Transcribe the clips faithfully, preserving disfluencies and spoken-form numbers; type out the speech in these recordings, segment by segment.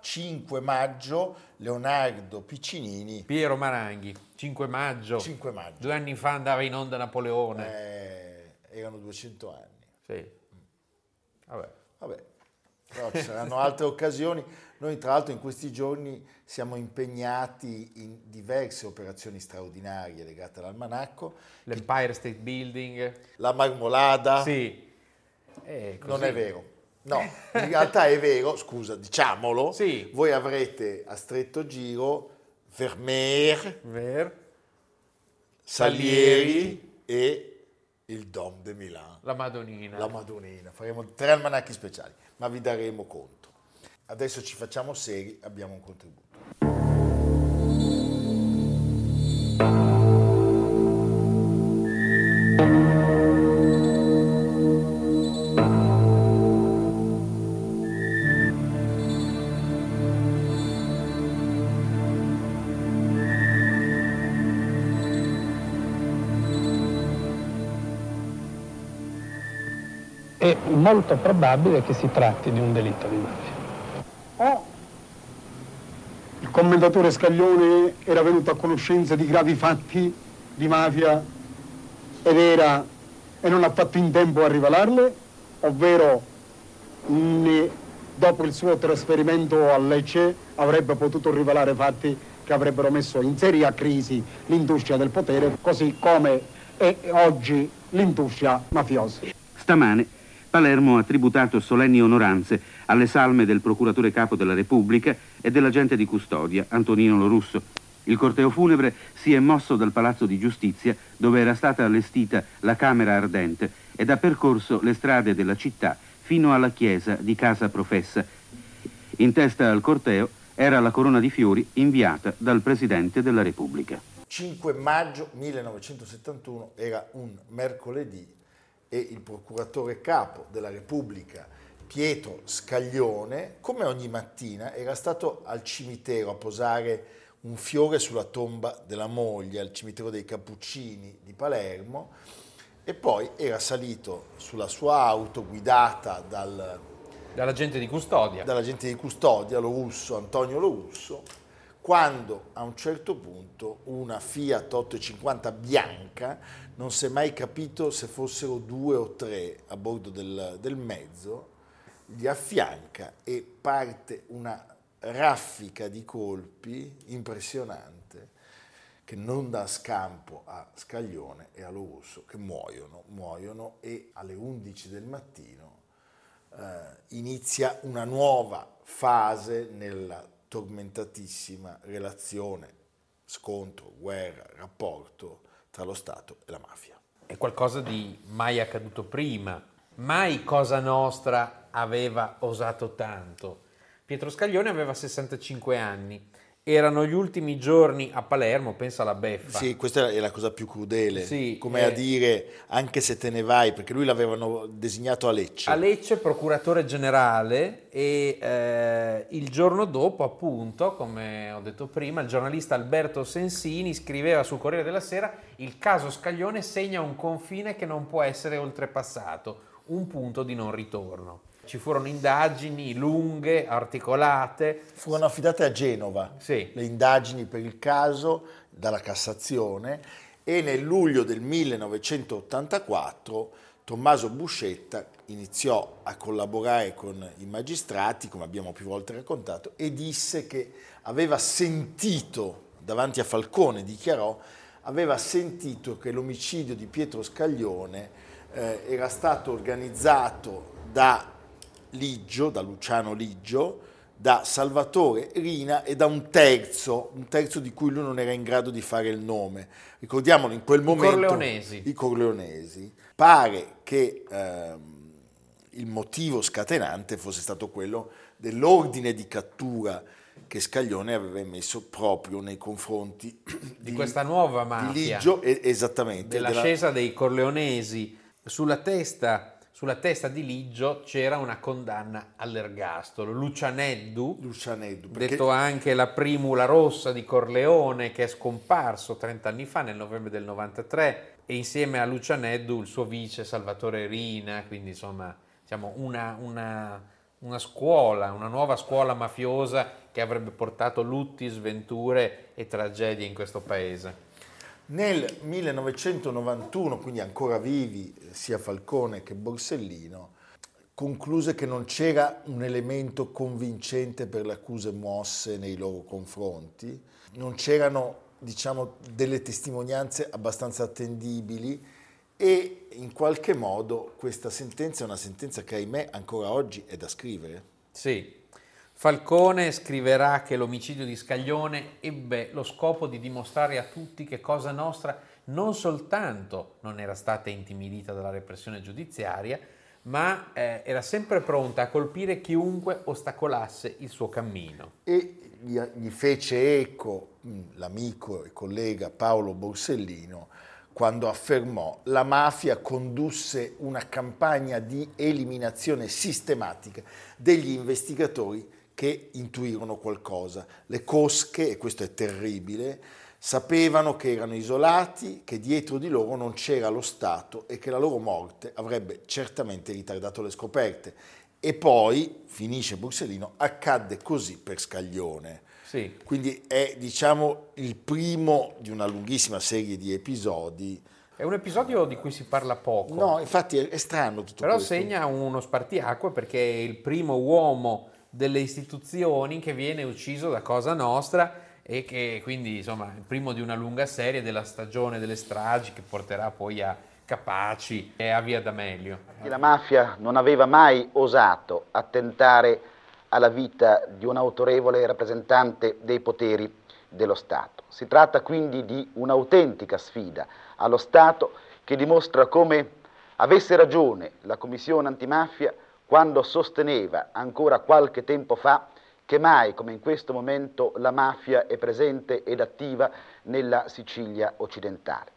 cinque maggio, Leonardo Piccinini. Piero Maranghi, cinque maggio. cinque maggio. Due anni fa andava in onda Napoleone. Eh, erano duecento anni. Sì. Vabbè. Vabbè. Però ci saranno altre occasioni. Noi tra l'altro in questi giorni siamo impegnati in diverse operazioni straordinarie legate all'Almanacco. L'Empire State Building. La Marmolada. Sì. Eh, così. Non è vero. No, in realtà è vero, scusa, diciamolo, sì. Voi avrete a stretto giro Vermeer, Ver. Salieri, Salieri e il Dom de Milano. La Madonnina. La Madonnina, faremo tre almanacchi speciali, ma vi daremo conto. Adesso ci facciamo seri, abbiamo un contributo. È molto probabile che si tratti di un delitto di mafia. Oh. Il commendatore Scaglione era venuto a conoscenza di gravi fatti di mafia ed era e non ha fatto in tempo a rivelarle, ovvero mh, dopo il suo trasferimento a Lecce avrebbe potuto rivelare fatti che avrebbero messo in seria crisi l'industria del potere, così come è oggi l'industria mafiosa. Stamane Palermo ha tributato solenni onoranze alle salme del procuratore capo della Repubblica e dell'agente di custodia, Antonino Lorusso. Il corteo funebre si è mosso dal Palazzo di Giustizia, dove era stata allestita la Camera Ardente, ed ha percorso le strade della città fino alla chiesa di Casa Professa. In testa al corteo era la corona di fiori inviata dal Presidente della Repubblica. cinque maggio millenovecentosettantuno, era un mercoledì, e il procuratore capo della Repubblica Pietro Scaglione, come ogni mattina, era stato al cimitero a posare un fiore sulla tomba della moglie, al cimitero dei Cappuccini di Palermo, e poi era salito sulla sua auto guidata dal, dall'agente di custodia dall'agente di custodia Lorusso, Antonio Lorusso, quando a un certo punto una Fiat ottocentocinquanta bianca, non si è mai capito se fossero due o tre a bordo del, del mezzo, gli affianca e parte una raffica di colpi impressionante che non dà scampo a Scaglione e a Lorusso, che muoiono, muoiono e alle undici del mattino eh, inizia una nuova fase nella tormentatissima relazione, scontro, guerra, rapporto tra lo Stato e la mafia. È qualcosa di mai accaduto prima, mai Cosa Nostra aveva osato tanto. Pietro Scaglione aveva sessantacinque anni, erano gli ultimi giorni a Palermo, pensa alla beffa. Sì, questa è la cosa più crudele, sì, come eh. a dire anche se te ne vai, perché lui l'avevano designato a Lecce. A Lecce procuratore generale e eh, il giorno dopo, appunto, come ho detto prima, il giornalista Alberto Sensini scriveva sul Corriere della Sera: il caso Scaglione segna un confine che non può essere oltrepassato, un punto di non ritorno. Ci furono indagini lunghe, articolate. Furono affidate a Genova, sì, le indagini per il caso dalla Cassazione, e nel luglio del millenovecentottantaquattro Tommaso Buscetta iniziò a collaborare con i magistrati, come abbiamo più volte raccontato, e disse che aveva sentito, davanti a Falcone dichiarò, aveva sentito che l'omicidio di Pietro Scaglione eh, era stato organizzato da Liggio, da Luciano Liggio, da Salvatore Rina e da un terzo, un terzo di cui lui non era in grado di fare il nome. Ricordiamolo, in quel momento i Corleonesi. I Corleonesi. Pare che ehm, il motivo scatenante fosse stato quello dell'ordine di cattura che Scaglione aveva emesso proprio nei confronti di, di questa nuova mafia di Liggio, e, esattamente dell'ascesa della... dei Corleonesi. Sulla testa sulla testa di Liggio c'era una condanna all'ergastolo. Lucianeddu, Lucianeddu perché... detto anche la primula rossa di Corleone, che è scomparso trent'anni fa nel novembre del novantatré, e insieme a Lucianeddu il suo vice Salvatore Rina, quindi insomma diciamo una, una una scuola, una nuova scuola mafiosa che avrebbe portato lutti, sventure e tragedie in questo paese. Nel millenovecentonovantuno, quindi ancora vivi sia Falcone che Borsellino, concluse che non c'era un elemento convincente per le accuse mosse nei loro confronti, non c'erano, diciamo, delle testimonianze abbastanza attendibili, e in qualche modo questa sentenza è una sentenza che, ahimè, ancora oggi è da scrivere. Sì, Falcone scriverà che l'omicidio di Scaglione ebbe lo scopo di dimostrare a tutti che Cosa Nostra non soltanto non era stata intimidita dalla repressione giudiziaria, ma eh, era sempre pronta a colpire chiunque ostacolasse il suo cammino. E gli, gli fece eco l'amico e collega Paolo Borsellino, quando affermò: la mafia condusse una campagna di eliminazione sistematica degli investigatori che intuirono qualcosa. Le cosche, e questo è terribile, sapevano che erano isolati, che dietro di loro non c'era lo Stato e che la loro morte avrebbe certamente ritardato le scoperte. E poi, finisce Borsellino, accadde così per Scaglione. Sì. Quindi è, diciamo, il primo di una lunghissima serie di episodi. È un episodio di cui si parla poco. No, infatti è, è strano tutto Però questo. Però segna uno spartiacque, perché è il primo uomo delle istituzioni che viene ucciso da Cosa Nostra, e che quindi, insomma, è il primo di una lunga serie della stagione delle stragi che porterà poi a Capaci e a Via D'Amelio. La mafia non aveva mai osato attentare alla vita di un autorevole rappresentante dei poteri dello Stato. Si tratta quindi di un'autentica sfida allo Stato, che dimostra come avesse ragione la Commissione antimafia quando sosteneva ancora qualche tempo fa che mai come in questo momento la mafia è presente ed attiva nella Sicilia occidentale.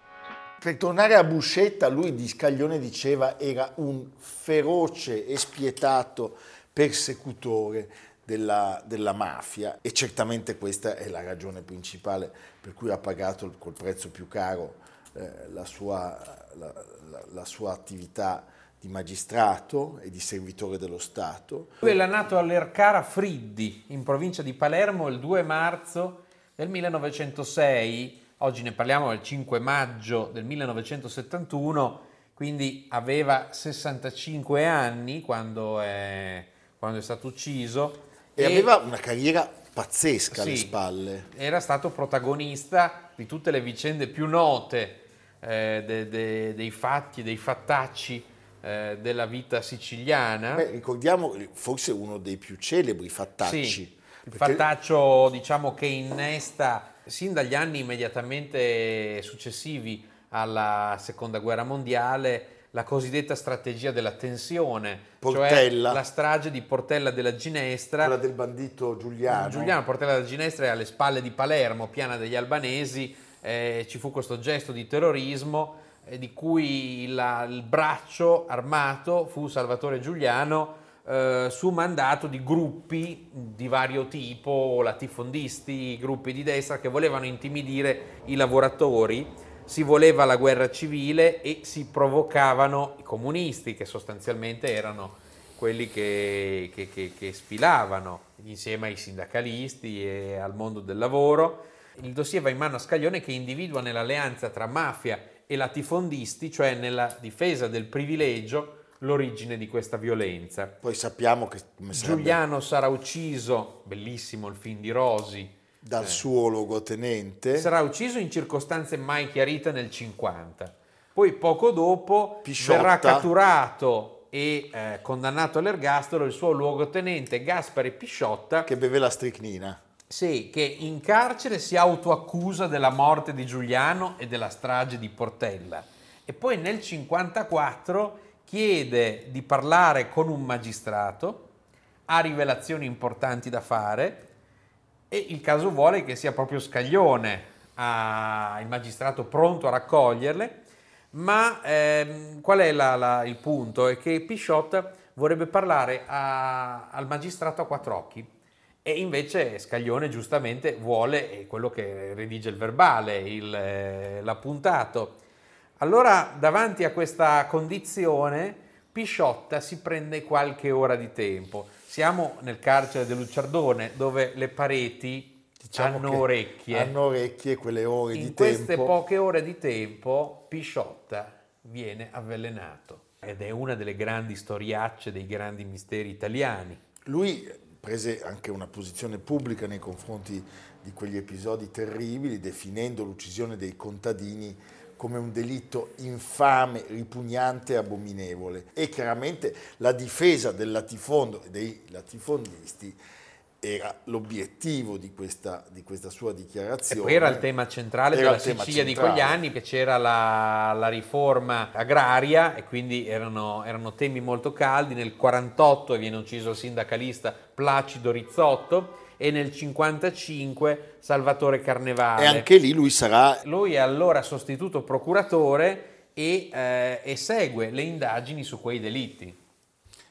Per tornare a Buscetta, lui di Scaglione diceva era un feroce e spietato persecutore della, della mafia, e certamente questa è la ragione principale per cui ha pagato col prezzo più caro eh, la sua, la, la, la sua attività di magistrato e di servitore dello Stato. Lui era nato all'Ercara Friddi, in provincia di Palermo, il due marzo del millenovecentosei, oggi ne parliamo il cinque maggio del millenovecentosettantuno, quindi aveva sessantacinque anni quando è, quando è stato ucciso. E, e aveva una carriera pazzesca, sì, alle spalle. Era stato protagonista di tutte le vicende più note, eh, de, de, dei fatti, dei fattacci eh, della vita siciliana. Beh, ricordiamo forse uno dei più celebri fattacci. Sì, il perché... fattaccio, diciamo, che innesta sin dagli anni immediatamente successivi alla seconda guerra mondiale la cosiddetta strategia della tensione, Portella, cioè la strage di Portella della Ginestra, quella del bandito Giuliano. Giuliano Portella della Ginestra è alle spalle di Palermo, piana degli albanesi. Eh, ci fu questo gesto di terrorismo eh, di cui la, il braccio armato fu Salvatore Giuliano, eh, su mandato di gruppi di vario tipo, latifondisti, gruppi di destra che volevano intimidire i lavoratori. Si voleva la guerra civile e si provocavano i comunisti, che sostanzialmente erano quelli che, che, che, che sfilavano insieme ai sindacalisti e al mondo del lavoro. Il dossier va in mano a Scaglione, che individua nell'alleanza tra mafia e latifondisti, cioè nella difesa del privilegio, l'origine di questa violenza. Poi sappiamo che Giuliano sarà ucciso, bellissimo il film di Rosi, dal eh. suo luogotenente. Sarà ucciso in circostanze mai chiarite nel cinquanta. Poi poco dopo Pisciotta verrà catturato e eh, condannato all'ergastolo il suo luogotenente Gaspare Pisciotta, che beve la stricnina. Sì, che in carcere si autoaccusa della morte di Giuliano e della strage di Portella, e poi nel cinquantaquattro chiede di parlare con un magistrato, ha rivelazioni importanti da fare. e il caso vuole che sia proprio Scaglione a, il magistrato pronto a raccoglierle, ma ehm, qual è la, la, il punto? È che Pisciotta vorrebbe parlare a, al magistrato a quattro occhi e invece Scaglione giustamente vuole quello che redige il verbale, il, eh, l'appuntato. Allora davanti a questa condizione Pisciotta si prende qualche ora di tempo. Siamo nel carcere del Lucciardone dove le pareti diciamo hanno orecchie. Hanno orecchie quelle ore di tempo. In queste poche ore di tempo Pisciotta viene avvelenato. Ed è una delle grandi storiacce dei grandi misteri italiani. Lui prese anche una posizione pubblica nei confronti di quegli episodi terribili, definendo l'uccisione dei contadini come un delitto infame, ripugnante e abominevole. E chiaramente la difesa del latifondo e dei latifondisti era l'obiettivo di questa, di questa sua dichiarazione. E poi era il tema centrale era della Sicilia centrale. Di quegli anni, che c'era la, la riforma agraria e quindi erano, erano temi molto caldi. Nel quarantotto viene ucciso il sindacalista Placido Rizzotto e nel cinquantacinque Salvatore Carnevale. E anche lì lui sarà... Lui è allora sostituto procuratore e eh, esegue le indagini su quei delitti.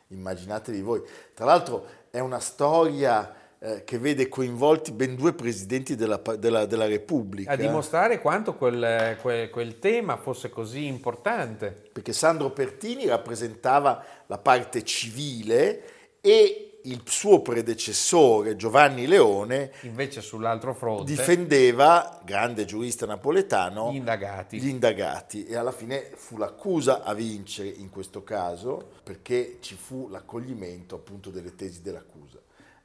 Immaginatevi voi. Tra l'altro è una storia... che vede coinvolti ben due presidenti della, della, della Repubblica. A dimostrare quanto quel, quel, quel tema fosse così importante. Perché Sandro Pertini rappresentava la parte civile e il suo predecessore Giovanni Leone invece sull'altro fronte difendeva, grande giurista napoletano, gli indagati. Gli indagati. E alla fine fu l'accusa a vincere in questo caso, perché ci fu l'accoglimento appunto delle tesi dell'accusa.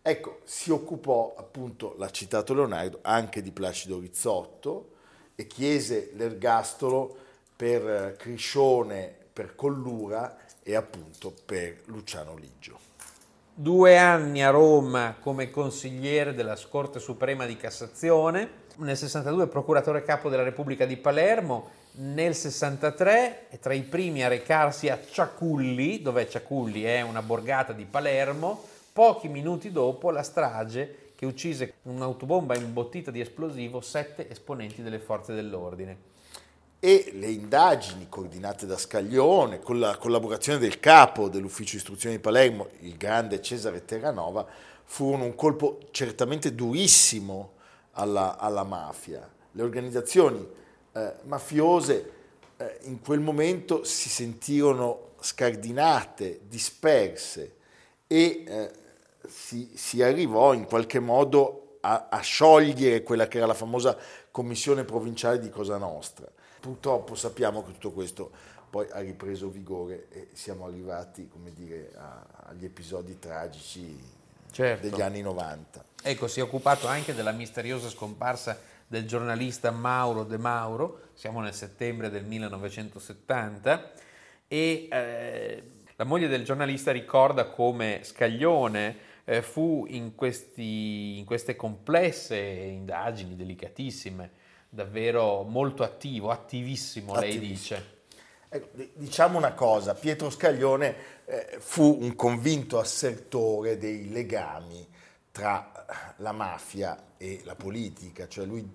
Ecco, si occupò appunto, l'ha citato Leonardo, anche di Placido Rizzotto e chiese l'ergastolo per Criscione, per Collura e appunto per Luciano Liggio. Due anni a Roma come consigliere della Corte Suprema di Cassazione, nel sessantadue procuratore capo della Repubblica di Palermo, nel sessantatré è tra i primi a recarsi a Ciaculli, dov'è Ciaculli? È una borgata di Palermo. Pochi minuti dopo la strage che uccise un'autobomba imbottita di esplosivo sette esponenti delle forze dell'ordine. E le indagini coordinate da Scaglione, con la collaborazione del capo dell'ufficio istruzione di Palermo, il grande Cesare Terranova, furono un colpo certamente durissimo alla, alla mafia. Le organizzazioni eh, mafiose eh, in quel momento si sentirono scardinate, disperse e eh, Si, si arrivò in qualche modo a, a sciogliere quella che era la famosa commissione provinciale di Cosa Nostra. Purtroppo sappiamo che tutto questo poi ha ripreso vigore e siamo arrivati, come dire, a, agli episodi tragici, certo, degli anni novanta. Ecco, si è occupato anche della misteriosa scomparsa del giornalista Mauro De Mauro, siamo nel settembre del millenovecentosettanta, e... Eh, La moglie del giornalista ricorda come Scaglione eh, fu in, questi, in queste complesse indagini delicatissime, davvero molto attivo, attivissimo, attivissimo. Lei dice. Ecco, diciamo una cosa, Pietro Scaglione eh, fu un convinto assertore dei legami tra la mafia e la politica, cioè lui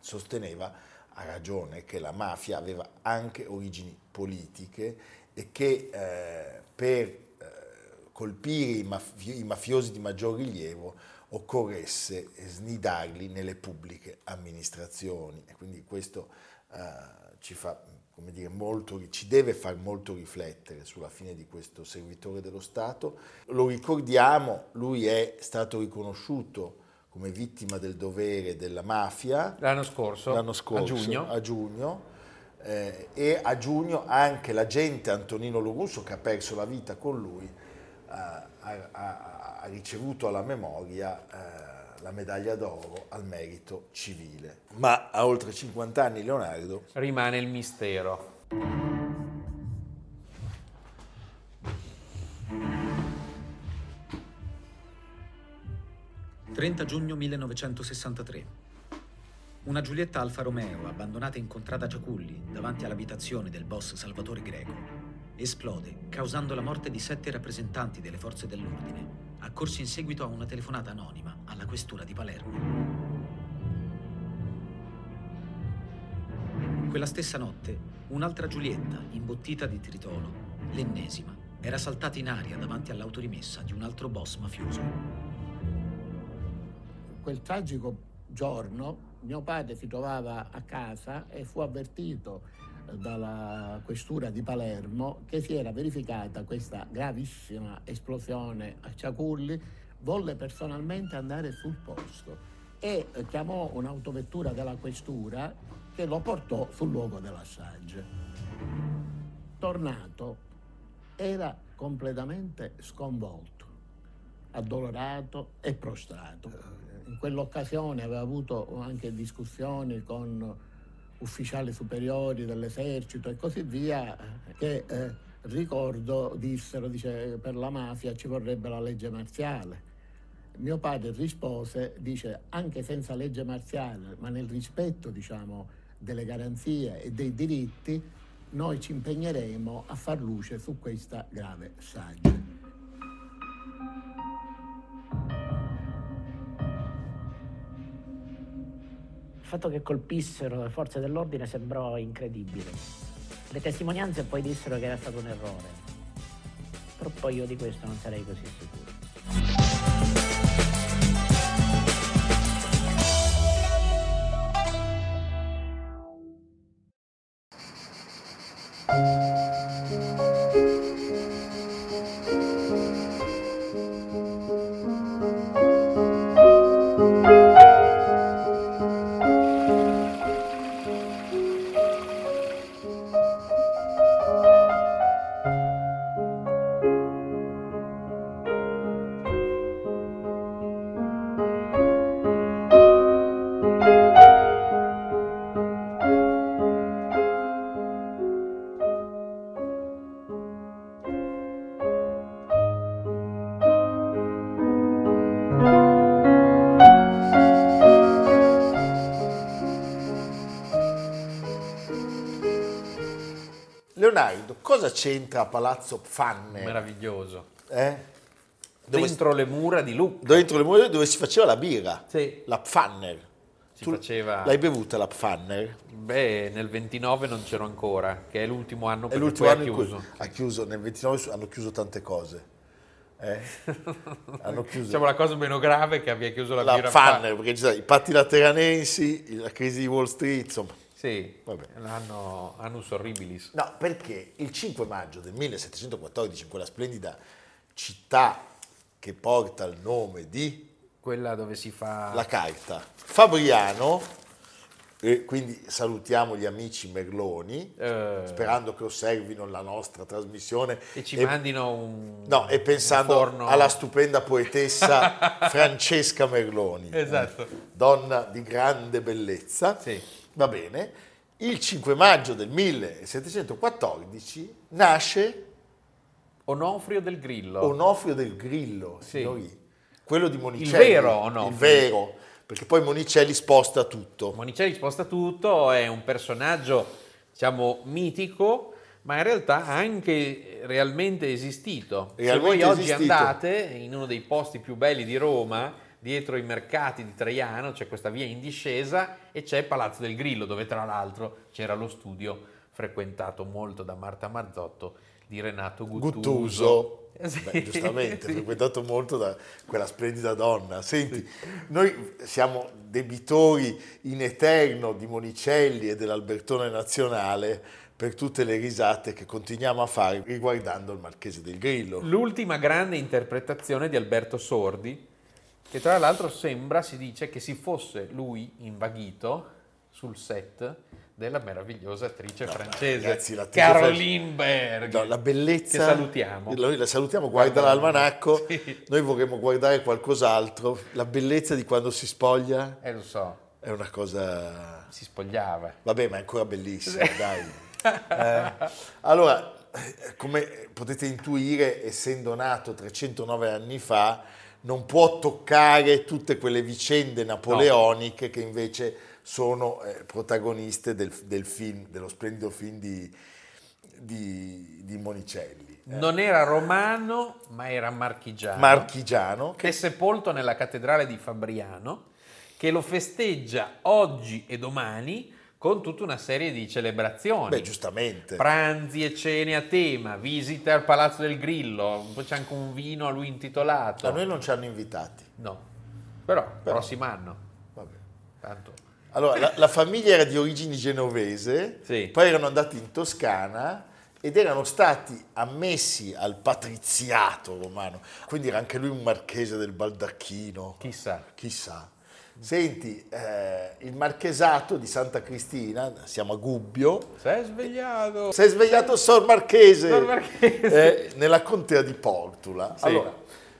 sosteneva, a ragione, che la mafia aveva anche origini politiche e che eh, per eh, colpire i, mafi- i mafiosi di maggior rilievo occorresse snidarli nelle pubbliche amministrazioni, e quindi questo eh, ci fa, come dire, molto, ci deve far molto riflettere sulla fine di questo servitore dello Stato. Lo ricordiamo, lui è stato riconosciuto come vittima del dovere della mafia l'anno scorso, l'anno scorso a giugno, a giugno. Eh, e a giugno anche l'agente Antonino Lorusso, che ha perso la vita con lui, eh, ha, ha, ha ricevuto alla memoria eh, la medaglia d'oro al merito civile. Ma a oltre cinquanta anni, Leonardo, rimane il mistero. trenta giugno millenovecentosessantatré. Una Giulietta Alfa Romeo abbandonata in contrada Ciaculli davanti all'abitazione del boss Salvatore Greco, esplode, causando la morte di sette rappresentanti delle forze dell'ordine, accorsi in seguito a una telefonata anonima alla Questura di Palermo. Quella stessa notte, un'altra Giulietta, imbottita di tritolo, l'ennesima, era saltata in aria davanti all'autorimessa di un altro boss mafioso. Quel tragico giorno mio padre si trovava a casa e fu avvertito dalla Questura di Palermo che si era verificata questa gravissima esplosione a Ciaculli. Volle personalmente andare sul posto e chiamò un'autovettura della Questura che lo portò sul luogo dell'assaggio. Tornato, era completamente sconvolto, addolorato e prostrato. In quell'occasione aveva avuto anche discussioni con ufficiali superiori dell'esercito e così via, che eh, ricordo dissero, dice, per la mafia ci vorrebbe la legge marziale. Mio padre rispose, dice, anche senza legge marziale, ma nel rispetto, diciamo, delle garanzie e dei diritti, noi ci impegneremo a far luce su questa grave saggia. Il fatto che colpissero le forze dell'ordine sembrò incredibile. Le testimonianze poi dissero che era stato un errore, però poi io di questo non sarei così sicuro. Leonardo, cosa c'entra Palazzo Pfanne? Meraviglioso. Eh? Dove dentro si... le mura di Lucca. Dentro le mura dove si faceva la birra. Sì. La Pfanner. Si tu faceva... L'hai bevuta la Pfanner? Beh, nel ventinove non c'ero ancora, che è l'ultimo anno per cui ha chiuso. Cui ha chiuso, nel ventinove hanno chiuso tante cose. Eh? Hanno chiuso. Diciamo la cosa meno grave è che abbia chiuso la, la birra Pfanner, perché ci sono i patti lateranensi, la crisi di Wall Street, insomma. Sì, l'anno annus horribilis. No, perché il cinque maggio del millesettecentoquattordici, in quella splendida città che porta il nome di... Quella dove si fa... La carta. Fabriano, e quindi salutiamo gli amici Merloni, eh... sperando che osservino la nostra trasmissione. E ci e... mandino un... No, e pensando forno... alla stupenda poetessa Francesca Merloni. Esatto. Eh, donna di grande bellezza. Sì. Va bene, il cinque maggio del millesettecentoquattordici nasce Onofrio del Grillo. Onofrio del Grillo, sì. Signori, quello di Monicelli. Il vero Onofrio. Il vero, perché poi Monicelli sposta tutto. Monicelli sposta tutto, è un personaggio, diciamo, mitico, ma in realtà anche realmente esistito. Realmente Se voi esistito. Oggi andate in uno dei posti più belli di Roma... Dietro i mercati di Traiano c'è questa via in discesa e c'è Palazzo del Grillo, dove tra l'altro c'era lo studio frequentato molto da Marta Mazzotto di Renato Guttuso. Guttuso, sì. Beh, giustamente, sì. Frequentato molto da quella splendida donna. Senti, sì. Noi siamo debitori in eterno di Monicelli e dell'Albertone Nazionale per tutte le risate che continuiamo a fare riguardando il Marchese del Grillo. L'ultima grande interpretazione di Alberto Sordi, che tra l'altro sembra, si dice, che si fosse lui invaghito sul set della meravigliosa attrice no, francese, ragazzi, Caroline Berg. No, la bellezza... Che salutiamo. Noi la salutiamo, guarda l'almanacco, sì. Noi vorremmo guardare qualcos'altro. La bellezza di quando si spoglia... Eh, lo so. È una cosa... Si spogliava. Vabbè, ma è ancora bellissima, sì. Dai. Eh, allora, come potete intuire, essendo nato trecentonove anni fa... non può toccare tutte quelle vicende napoleoniche, no, che invece sono eh, protagoniste del, del film, dello splendido film di, di, di Monicelli. Non era romano, ma era marchigiano. Marchigiano. Che è sepolto nella cattedrale di Fabriano, che lo festeggia oggi e domani con tutta una serie di celebrazioni. Beh, giustamente. Pranzi e cene a tema, visite al Palazzo del Grillo, poi c'è anche un vino a lui intitolato. A noi non ci hanno invitati. No, però, però. Prossimo anno. Vabbè. Tanto. Allora, la, la famiglia era di origini genovese, sì. Poi erano andati in Toscana ed erano stati ammessi al patriziato romano, quindi era anche lui un marchese del Baldacchino. Chissà. Chissà. Senti, eh, il marchesato di Santa Cristina, siamo a Gubbio. Sei svegliato! Sei svegliato, Sor Marchese! Sor Marchese! Eh, nella contea di Portula. Sì. Allora,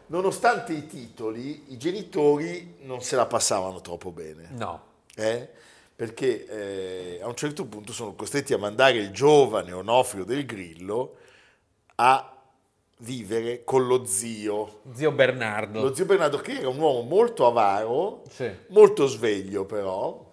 nonostante i titoli, i genitori non se la passavano troppo bene. No. Eh? Perché eh, a un certo punto sono costretti a mandare il giovane Onofrio del Grillo a vivere con lo zio. Zio Bernardo. Lo zio Bernardo, che era un uomo molto avaro, sì. Molto sveglio però.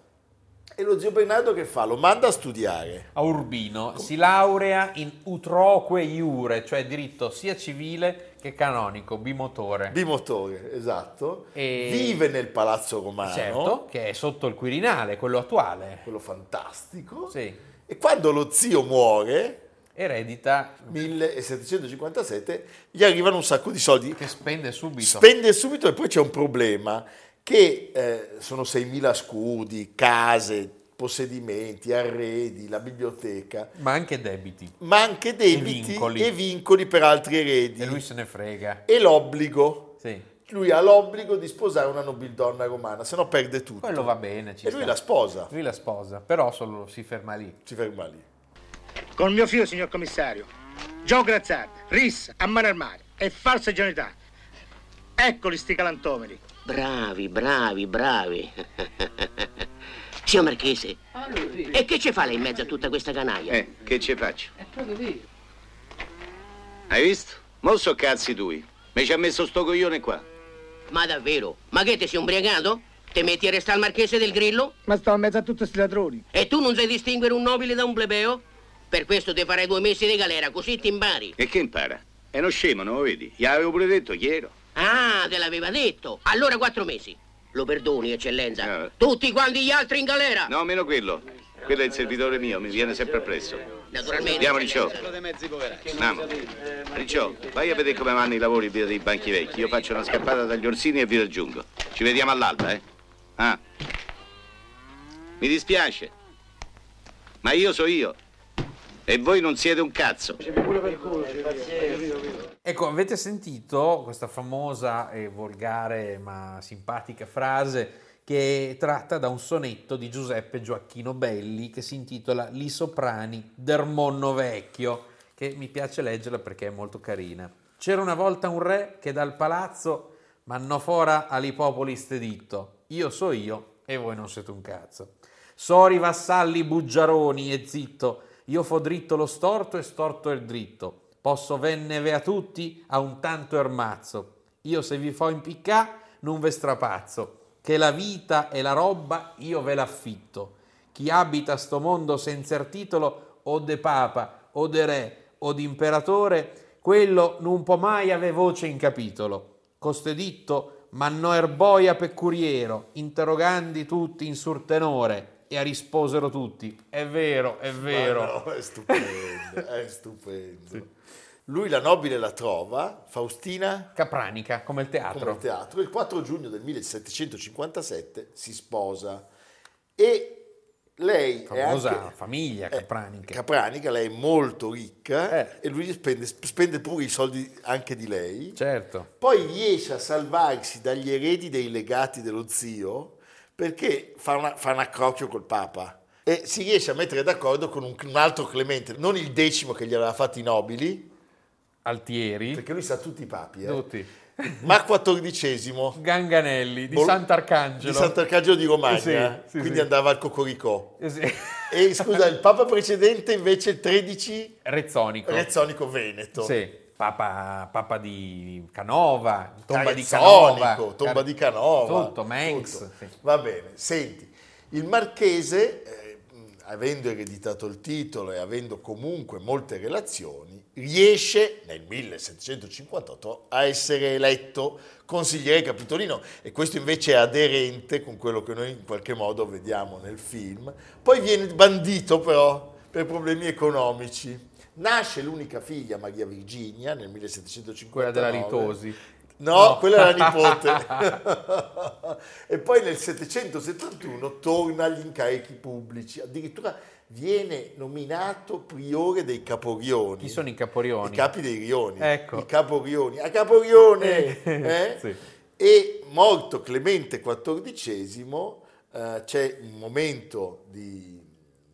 E lo zio Bernardo che fa? Lo manda a studiare. A Urbino. Si laurea in utroque iure, cioè diritto sia civile che canonico, bimotore. Bimotore, esatto. E... vive nel Palazzo Romano. Certo, che è sotto il Quirinale, quello attuale. Quello fantastico. Sì. E quando lo zio muore... eredita millesettecentocinquantasette, gli arrivano un sacco di soldi. Che spende subito. Spende subito e poi c'è un problema, che eh, sono seimila scudi, case, possedimenti, arredi, la biblioteca. Ma anche debiti. Ma anche debiti e vincoli, e vincoli per altri eredi. E lui se ne frega. E l'obbligo. Sì. Lui ha l'obbligo di sposare una nobildonna romana, se no perde tutto. Quello va bene. Ci e sta. Lui la sposa. Lui la sposa, però solo si ferma lì. Si ferma lì. Con mio figlio, signor commissario, Gio Grazzarda, rissa a mano armate e falsa genuità. Eccoli sti calantomeri. Bravi, bravi, bravi. Signor Marchese, e che ci fa lei in mezzo a tutta questa canaglia? Eh, che ci faccio? È proprio vero. Hai visto? Mo so cazzi tui. Mi ci ha messo sto coglione qua. Ma davvero? Ma che te sei ubriacato? Te metti a restare al Marchese del Grillo? Ma sto in mezzo a tutti sti ladroni. E tu non sai distinguere un nobile da un plebeo? Per questo ti farei due mesi di galera, così ti impari. E che impara? È uno scemo, non lo vedi? Gli avevo pure detto ieri. Ah, te l'aveva detto. Allora quattro mesi. Lo perdoni, eccellenza. No. Tutti quanti gli altri in galera. No, meno quello. Quello è il servitore mio, mi viene sempre appresso. Naturalmente. Andiamo, Ricciò. Andiamo. Ricciò, vai a vedere come vanno i lavori in via dei Banchi Vecchi. Io faccio una scappata dagli Orsini e vi raggiungo. Ci vediamo all'alba, eh? Ah. Mi dispiace. Ma io so io. E voi non siete un cazzo. Ecco, avete sentito questa famosa e volgare ma simpatica frase che è tratta da un sonetto di Giuseppe Gioacchino Belli che si intitola Li soprani del monno vecchio, che mi piace leggerla perché è molto carina. C'era una volta un re che dal palazzo mandò fora ali popoli ste ditto: io so io e voi non siete un cazzo. Sori vassalli bugiaroni e zitto, io fo dritto lo storto e storto il dritto. Posso venneve a tutti a un tanto ermazzo. Io se vi fo impiccà non ve strapazzo. Che la vita e la robba io ve l'affitto. Chi abita sto mondo senza titolo o de papa o de re o d'imperatore, quello non può mai ave voce in capitolo. Coste ditto manno erboia peccuriero, interrogandi tutti in sur tenore. E a risposero tutti: è vero, è vero. No, no, è stupendo, è stupendo. Sì. Lui la nobile la trova, Faustina Capranica, come il teatro. Come il teatro. Il quattro giugno del millesettecentocinquantasette si sposa e lei famosa è anche, famiglia Capranica. È Capranica, lei è molto ricca eh. e lui spende, spende pure i soldi anche di lei. Certo. Poi riesce a salvarsi dagli eredi dei legati dello zio, perché fa, una, fa un accrocchio col Papa e si riesce a mettere d'accordo con un, un altro Clemente, non il decimo che gli aveva fatti i nobili, Altieri, perché lui sa tutti i papi, eh? Tutti. Ma quattordicesimo Ganganelli di Bol- Sant'Arcangelo di Sant'Arcangelo di Romagna, eh sì, sì, quindi sì. Andava al Cocoricò, eh sì. E scusa, il Papa precedente invece il tredici Rezzonico Rezzonico Veneto, sì. Papa, Papa di Canova, Tomba di Canova, Tomba Car- di Canova, tutto, Mengs. Tutto. Sì. Va bene, senti, il marchese eh, avendo ereditato il titolo e avendo comunque molte relazioni, riesce nel millesettecentocinquantotto a essere eletto consigliere capitolino, e questo invece è aderente con quello che noi in qualche modo vediamo nel film. Poi viene bandito però per problemi economici. Nasce l'unica figlia, Maria Virginia, nel millesettecentocinquantanove. Quella della Litosi. No, no, quella era la nipote. E poi nel settecentosettantuno torna agli incarichi pubblici, addirittura viene nominato priore dei Caporioni. Chi sono i Caporioni? I capi dei rioni. Ecco. I Caporioni. A Caporione! Eh? Sì. E morto Clemente quattordicesimo, eh, c'è un momento di,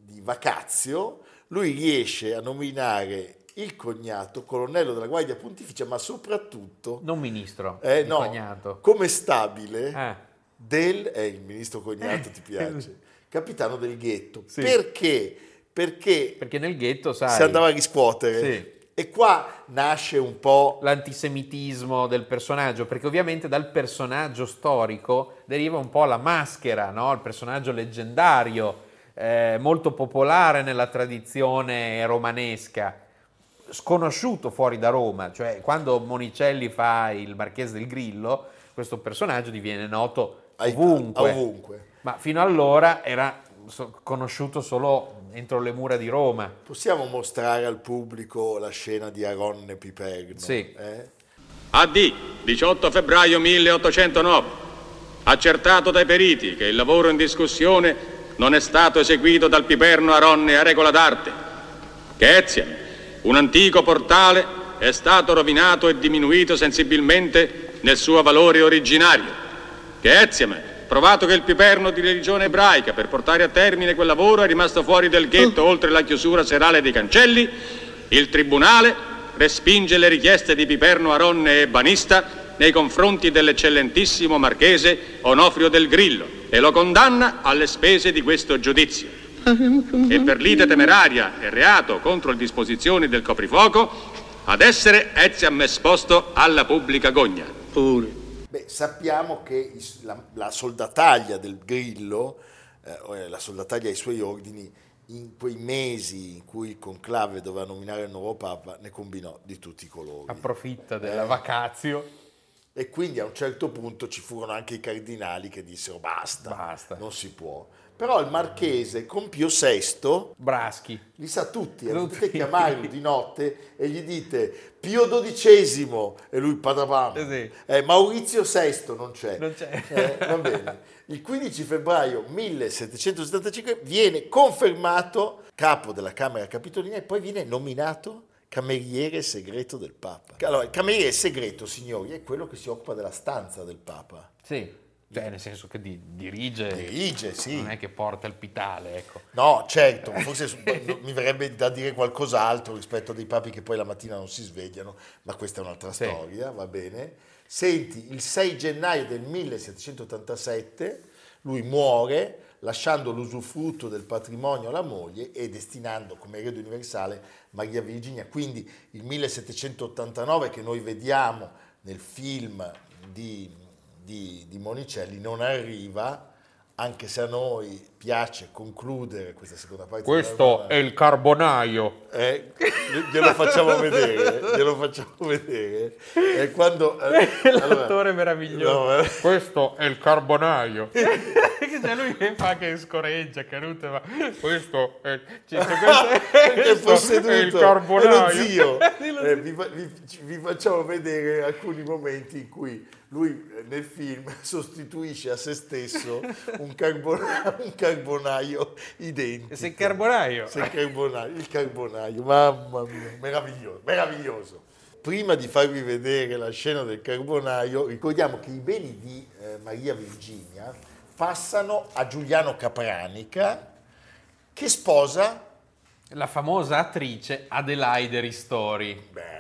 di vacazio, lui riesce a nominare il cognato colonnello della Guardia Pontificia, ma soprattutto non ministro, eh, no, cognato, come stabile eh. del eh, il ministro cognato eh. ti piace, capitano del ghetto. Sì. Perché? Perché perché nel ghetto, sai, si andava a riscuotere. Sì. E qua nasce un po' l'antisemitismo del personaggio, perché ovviamente dal personaggio storico deriva un po' la maschera, no? Il personaggio leggendario, eh, molto popolare nella tradizione romanesca, sconosciuto fuori da Roma, cioè quando Monicelli fa il Marchese del Grillo, questo personaggio diviene noto ovunque, ovunque. Ma fino allora era conosciuto solo entro le mura di Roma. Possiamo mostrare al pubblico la scena di Aronne Piperno? Sì. Eh? A D diciotto febbraio milleottocentonove, accertato dai periti che il lavoro in discussione non è stato eseguito dal Piperno Aronne a regola d'arte, che Ezia, un antico portale, è stato rovinato e diminuito sensibilmente nel suo valore originario. Che Eziame, provato che il Piperno di religione ebraica per portare a termine quel lavoro è rimasto fuori del ghetto oh. oltre la chiusura serale dei cancelli, il Tribunale respinge le richieste di Piperno Aronne e Banista nei confronti dell'eccellentissimo marchese Onofrio del Grillo e lo condanna alle spese di questo giudizio. E per lite temeraria e reato contro le disposizioni del coprifuoco ad essere Eziam esposto alla pubblica gogna. Beh, sappiamo che la, la soldataglia del Grillo, eh, la soldataglia ai suoi ordini, in quei mesi in cui il conclave doveva nominare il nuovo papa, ne combinò di tutti i colori. Approfitta della eh. vacazio. E quindi a un certo punto ci furono anche i cardinali che dissero basta, basta. Non si può. Però il marchese con Pio sesto Braschi li sa tutti, eh, potete chiamarlo di notte e gli dite Pio dodicesimo e lui patapam, eh sì. eh, Maurizio sesto non c'è, non c'è. Eh, va bene. Il quindici febbraio millesettecentosettantacinque viene confermato capo della Camera Capitolina e poi viene nominato cameriere segreto del Papa. Allora, il cameriere segreto, signori, è quello che si occupa della stanza del Papa. Sì. Cioè, nel senso che di, dirige, dirige sì. Non è che porta il pitale, ecco. No, certo, forse su, mi verrebbe da dire qualcos'altro rispetto a dei papi che poi la mattina non si svegliano, ma questa è un'altra sì. storia, va bene. Senti, il sei gennaio del millesettecentottantasette lui muore lasciando l'usufrutto del patrimonio alla moglie e destinando come erede universale Maria Virginia. Quindi il millesettecentottantanove che noi vediamo nel film di... Di, di Monicelli non arriva, anche se a noi piace concludere questa seconda parte. Questo è il carbonaio. Eh, glielo facciamo vedere, glielo facciamo vedere. Eh, quando, eh, l'attore allora, meraviglioso. No, eh. Questo è il carbonaio. C'è lui che fa che scorreggia, caruta, ma questo è, cioè, questo è il carbonaio. È lo zio. Eh, vi, vi, vi facciamo vedere alcuni momenti in cui lui nel film sostituisce a se stesso un, carbona- un carbonaio identico. Se carbonaio. Se carbonaio, il carbonaio, mamma mia, meraviglioso, meraviglioso. Prima di farvi vedere la scena del carbonaio, ricordiamo che i beni di eh, Maria Virginia passano a Giuliano Capranica, che sposa la famosa attrice Adelaide Ristori. Beh,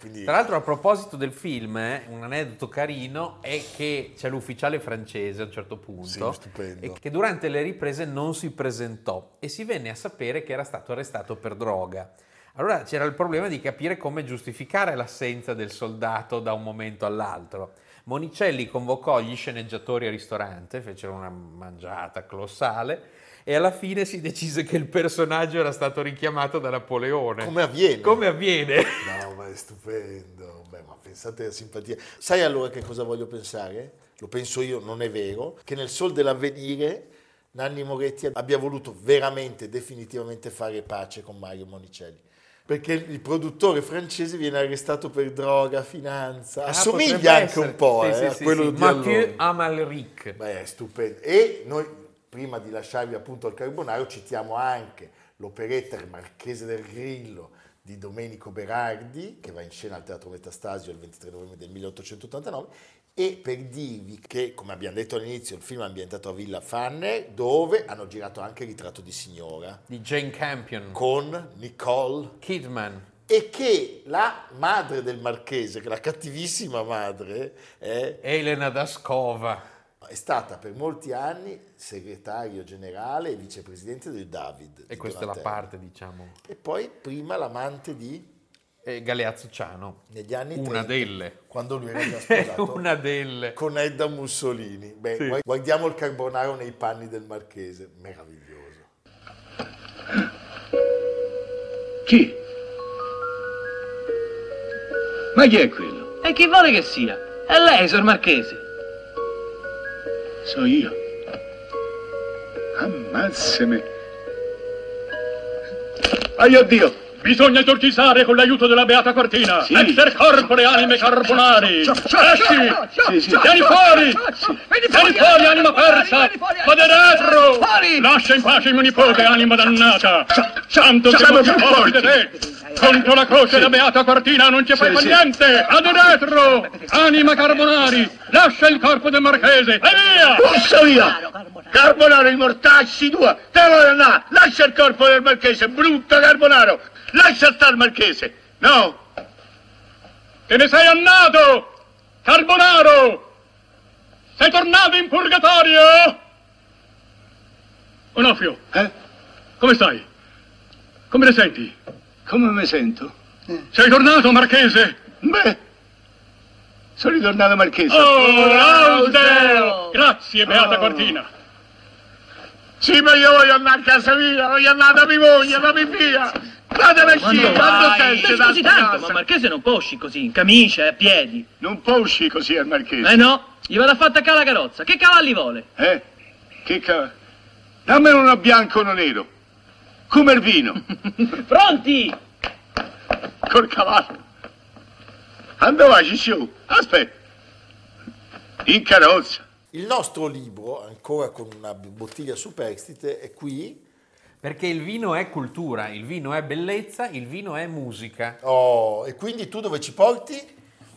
quindi... Tra l'altro, a proposito del film, eh, un aneddoto carino è che c'è l'ufficiale francese a un certo punto, sì, e che durante le riprese non si presentò e si venne a sapere che era stato arrestato per droga. Allora c'era il problema di capire come giustificare l'assenza del soldato da un momento all'altro. Monicelli convocò gli sceneggiatori al ristorante, fecero una mangiata colossale e alla fine si decise che il personaggio era stato richiamato da Napoleone. Come avviene? Come avviene? No, ma è stupendo. Beh, ma pensate alla simpatia. Sai allora che cosa voglio pensare? Lo penso io, non è vero, che nel sol dell'avvenire Nanni Moretti abbia voluto veramente, definitivamente fare pace con Mario Monicelli, perché il produttore francese viene arrestato per droga, finanza, ah, assomiglia anche essere. un po' sì, eh, sì, a sì, quello sì. di Mathieu Amalric. Beh, è stupendo. E noi, prima di lasciarvi appunto al carbonaro, citiamo anche l'operetta Il Marchese del Grillo di Domenico Berardi, che va in scena al Teatro Metastasio il ventitré novembre del milleottocentottantanove, e per dirvi che, come abbiamo detto all'inizio, il film è ambientato a Villa Fanner, dove hanno girato anche Il Ritratto di Signora di Jane Campion con Nicole Kidman, e che la madre del marchese, che la cattivissima madre è Elena Daskova, è stata per molti anni segretario generale e vicepresidente del David. E questa è la parte, diciamo. E poi prima l'amante di eh, Galeazzo Ciano. Negli anni trenta. Una delle. Quando lui era già sposato. Una delle. Con Edda Mussolini. Beh, sì. Guardiamo il carbonaro nei panni del marchese. Meraviglioso. Chi? Ma chi è quello? E chi vuole che sia? È lei, sor marchese. So io. Ammazzami. Ai addio. Bisogna esorcizzare con l'aiuto della Beata Cortina. Sì. Exter corpore anime carbonari. Esci. Sì, sì. Vieni fuori. Sì. Vieni fuori, fuori anima persa. Vada dietro. Lascia in pace il mio nipote, anima dannata. Santo siamo più forti di te. Contro la croce della Beata Cortina non ci fai far niente. Vada dietro. Anima carbonari. Lascia il corpo del marchese, e via! Bussa via! Carbonaro, i mortacci tua! Te vuoi andare! Lascia il corpo del marchese, brutto carbonaro! Lascia stare il marchese! No! Te ne sei andato! Carbonaro! Sei tornato in purgatorio? Onofrio! Eh? Come stai? Come ne senti? Come mi sento? Eh. Sei tornato, marchese? Beh... Sono ritornato marchese. Oh, Raudeo! Grazie, Beata oh. Cortina. Sì, ma io voglio andare a casa mia, voglio andare da mia moglie, da mia figlia. Datemi uscire, quando testa. Ma scusi tanto, ma il marchese non può uscire così, in camicia e a piedi. Non può uscire così al marchese. Eh no, gli vado a fatta cala carrozza. Che cavalli vuole? Eh? Che cavalli? Dammelo uno bianco o uno nero. Come il vino. Pronti! Col cavallo. Andovaci su, aspetta, in carrozza. Il nostro libro, ancora con una bottiglia superstite, è qui. Perché il vino è cultura, il vino è bellezza, il vino è musica. Oh, e quindi tu dove ci porti?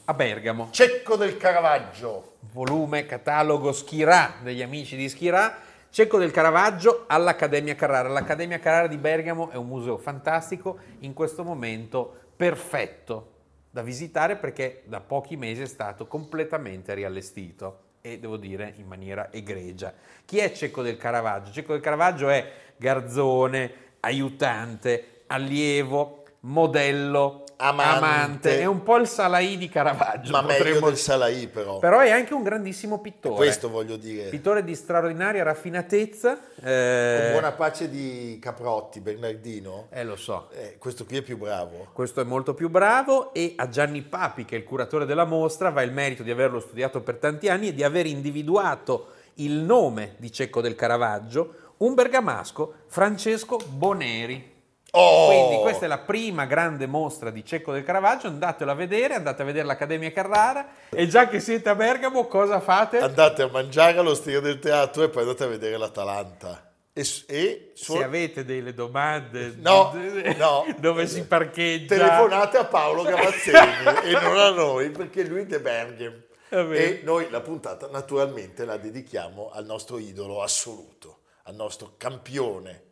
A Bergamo. Cecco del Caravaggio. Volume, catalogo, Schirà, degli amici di Schirà. Cecco del Caravaggio all'Accademia Carrara. L'Accademia Carrara di Bergamo è un museo fantastico, in questo momento perfetto da visitare, perché da pochi mesi è stato completamente riallestito e devo dire in maniera egregia. Chi è Cecco del Caravaggio? Cecco del Caravaggio è garzone, aiutante, allievo, modello, amante, amante. È un po' il Salai di Caravaggio. Ma potremmo... meglio del Salai però. Però è anche un grandissimo pittore. E questo voglio dire. Pittore di straordinaria raffinatezza. Eh... Con buona pace di Caprotti, Bernardino. Eh lo so. Eh, questo qui è più bravo. Questo è molto più bravo, e a Gianni Papi, che è il curatore della mostra, va il merito di averlo studiato per tanti anni e di aver individuato il nome di Cecco del Caravaggio, un bergamasco, Francesco Boneri. Oh! Quindi questa è la prima grande mostra di Cecco del Caravaggio, andatela a vedere, andate a vedere l'Accademia Carrara, e già che siete a Bergamo cosa fate? Andate a mangiare all'Osteria del Teatro e poi andate a vedere l'Atalanta. E, e suo... se avete delle domande, no, no, dove si parcheggia, telefonate a Paolo Gavazzini e non a noi, perché lui è de Bergamo. E noi la puntata naturalmente la dedichiamo al nostro idolo assoluto, al nostro campione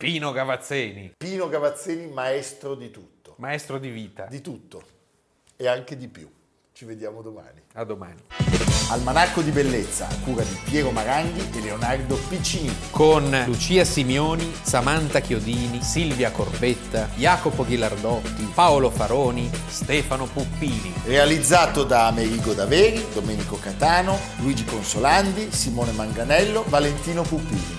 Pino Gavazzeni. Pino Gavazzeni, maestro di tutto. Maestro di vita. Di tutto. E anche di più. Ci vediamo domani. A domani. Almanacco di Bellezza, a cura di Piero Maranghi e Leonardo Piccinini. Con Lucia Simioni, Samantha Chiodini, Silvia Corbetta, Jacopo Ghilardotti, Paolo Faroni, Stefano Puppini. Realizzato da Amerigo Daveri, Domenico Catano, Luigi Consolandi, Simone Manganello, Valentino Puppini.